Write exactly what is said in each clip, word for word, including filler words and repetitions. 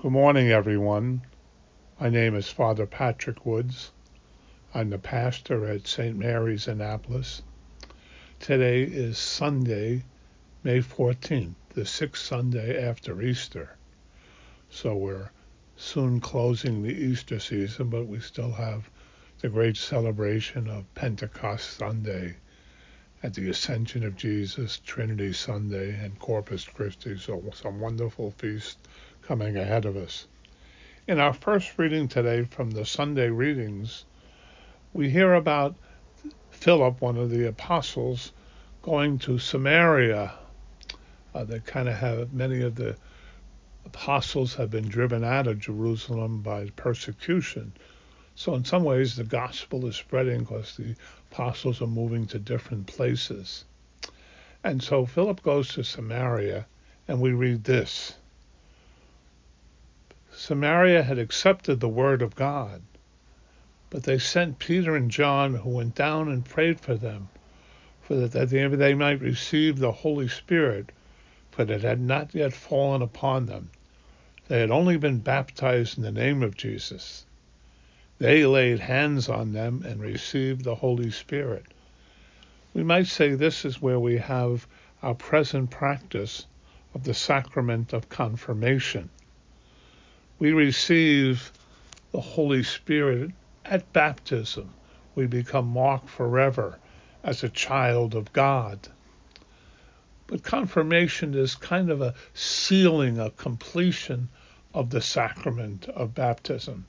Good morning, everyone. My name is Father Patrick Woods. I'm the pastor at Saint Mary's Annapolis. Today is Sunday, May fourteenth, the sixth Sunday after Easter. So we're soon closing the Easter season, but we still have the great celebration of Pentecost Sunday at the Ascension of Jesus, Trinity Sunday, and Corpus Christi. So some wonderful feasts coming ahead of us. In our first reading today from the Sunday readings, we hear about Philip, one of the apostles, going to Samaria. Uh, they kind of have many of the apostles have been driven out of Jerusalem by persecution. So in some ways, the gospel is spreading because the apostles are moving to different places. And so Philip goes to Samaria, and we read this. Samaria had accepted the word of God, but they sent Peter and John, who went down and prayed for them, for that, that they might receive the Holy Spirit, for it had not yet fallen upon them. They had only been baptized in the name of Jesus. They laid hands on them and received the Holy Spirit. We might say this is where we have our present practice of the sacrament of confirmation. We receive the Holy Spirit at baptism. We become marked forever as a child of God. But confirmation is kind of a sealing, a completion of the sacrament of baptism.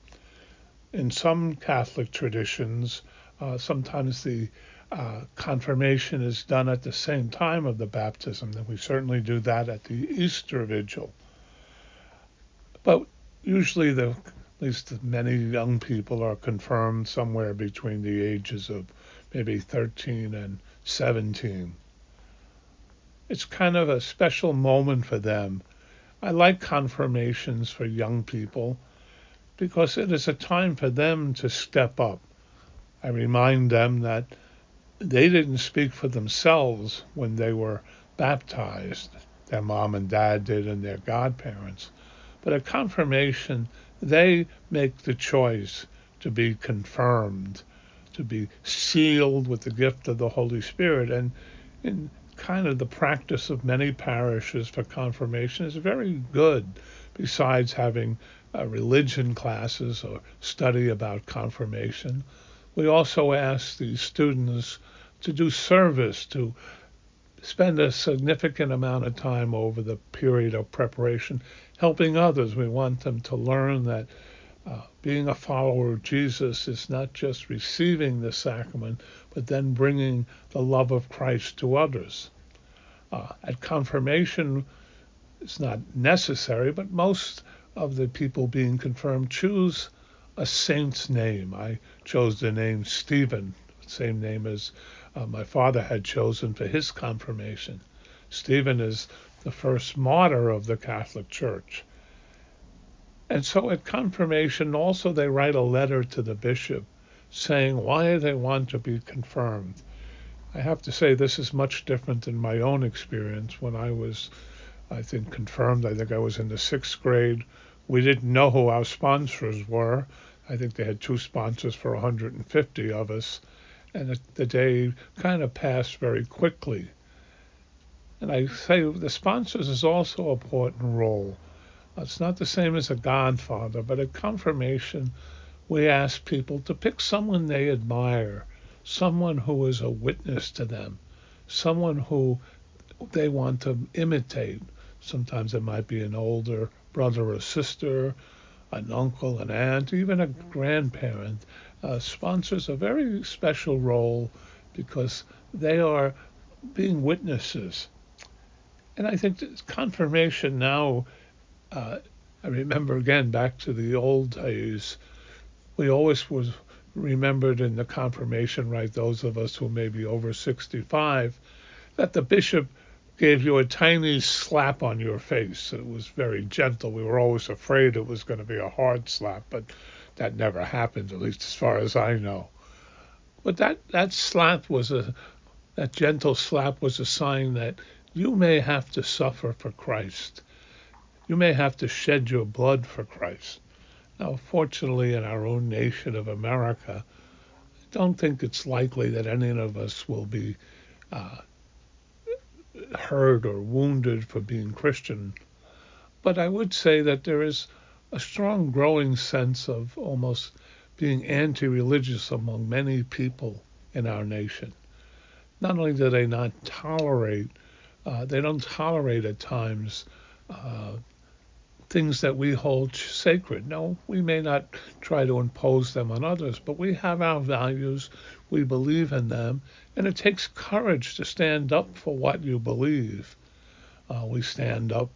In some Catholic traditions, uh, sometimes the uh, confirmation is done at the same time of the baptism, and we certainly do that at the Easter Vigil. But usually the At least many young people are confirmed somewhere between the ages of maybe thirteen and seventeen. It's kind of a special moment for them. I like confirmations for young people because it is a time for them to step up. I remind them that they didn't speak for themselves when they were baptized. Their mom and dad did and their godparents. But at confirmation, they make the choice to be confirmed, to be sealed with the gift of the Holy Spirit. And in kind of the practice of many parishes for confirmation is very good, besides having uh, religion classes or study about confirmation. We also ask the students to do service, to spend a significant amount of time over the period of preparation helping others. We want them to learn that uh, being a follower of Jesus is not just receiving the sacrament, but then bringing the love of Christ to others. Uh, at confirmation, it's not necessary, but most of the people being confirmed choose a saint's name. I chose the name Stephen, same name as Uh, my father had chosen for his confirmation. Stephen is the first martyr of the Catholic Church. And so at confirmation also they write a letter to the bishop saying why they want to be confirmed. I have to say this is much different than my own experience. When I was, I think, confirmed, I think I was in the sixth grade, we didn't know who our sponsors were. I think they had two sponsors for one hundred fifty of us. And the day kind of passed very quickly. And I say the sponsors is also an important role. It's not the same as a godfather, but at confirmation, we ask people to pick someone they admire, someone who is a witness to them, someone who they want to imitate. Sometimes it might be an older brother or sister, an uncle, an aunt, even a grandparent. Uh, sponsors a very special role because they are being witnesses. And I think this confirmation now, uh, I remember again back to the old days, we always was remembered in the confirmation rite, those of us who may be over sixty-five, that the bishop gave you a tiny slap on your face. It was very gentle. We were always afraid it was going to be a hard slap, but that never happened, at least as far as I know. But that, that slap was a, that gentle slap was a sign that you may have to suffer for Christ. You may have to shed your blood for Christ. Now, fortunately, in our own nation of America, I don't think it's likely that any of us will be uh, hurt or wounded for being Christian. But I would say that there is a strong growing sense of almost being anti-religious among many people in our nation. Not only do they not tolerate, uh, they don't tolerate at times uh, things that we hold sacred. No, we may not try to impose them on others, but we have our values, we believe in them, and it takes courage to stand up for what you believe. Uh, we stand up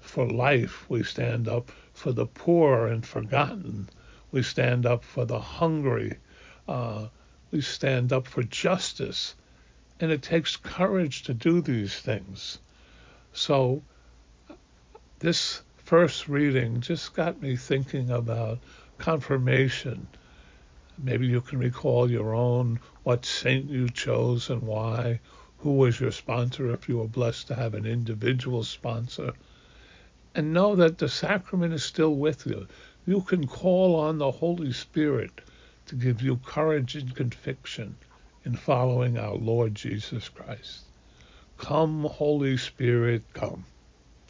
for life, we stand up for the poor and forgotten, we stand up for the hungry, uh, we stand up for justice. And it takes courage to do these things. So this first reading just got me thinking about confirmation. Maybe you can recall your own, what saint you chose and why, who was your sponsor if you were blessed to have an individual sponsor. And know that the sacrament is still with you. You can call on the Holy Spirit to give you courage and conviction in following our Lord Jesus Christ. Come, Holy Spirit, come.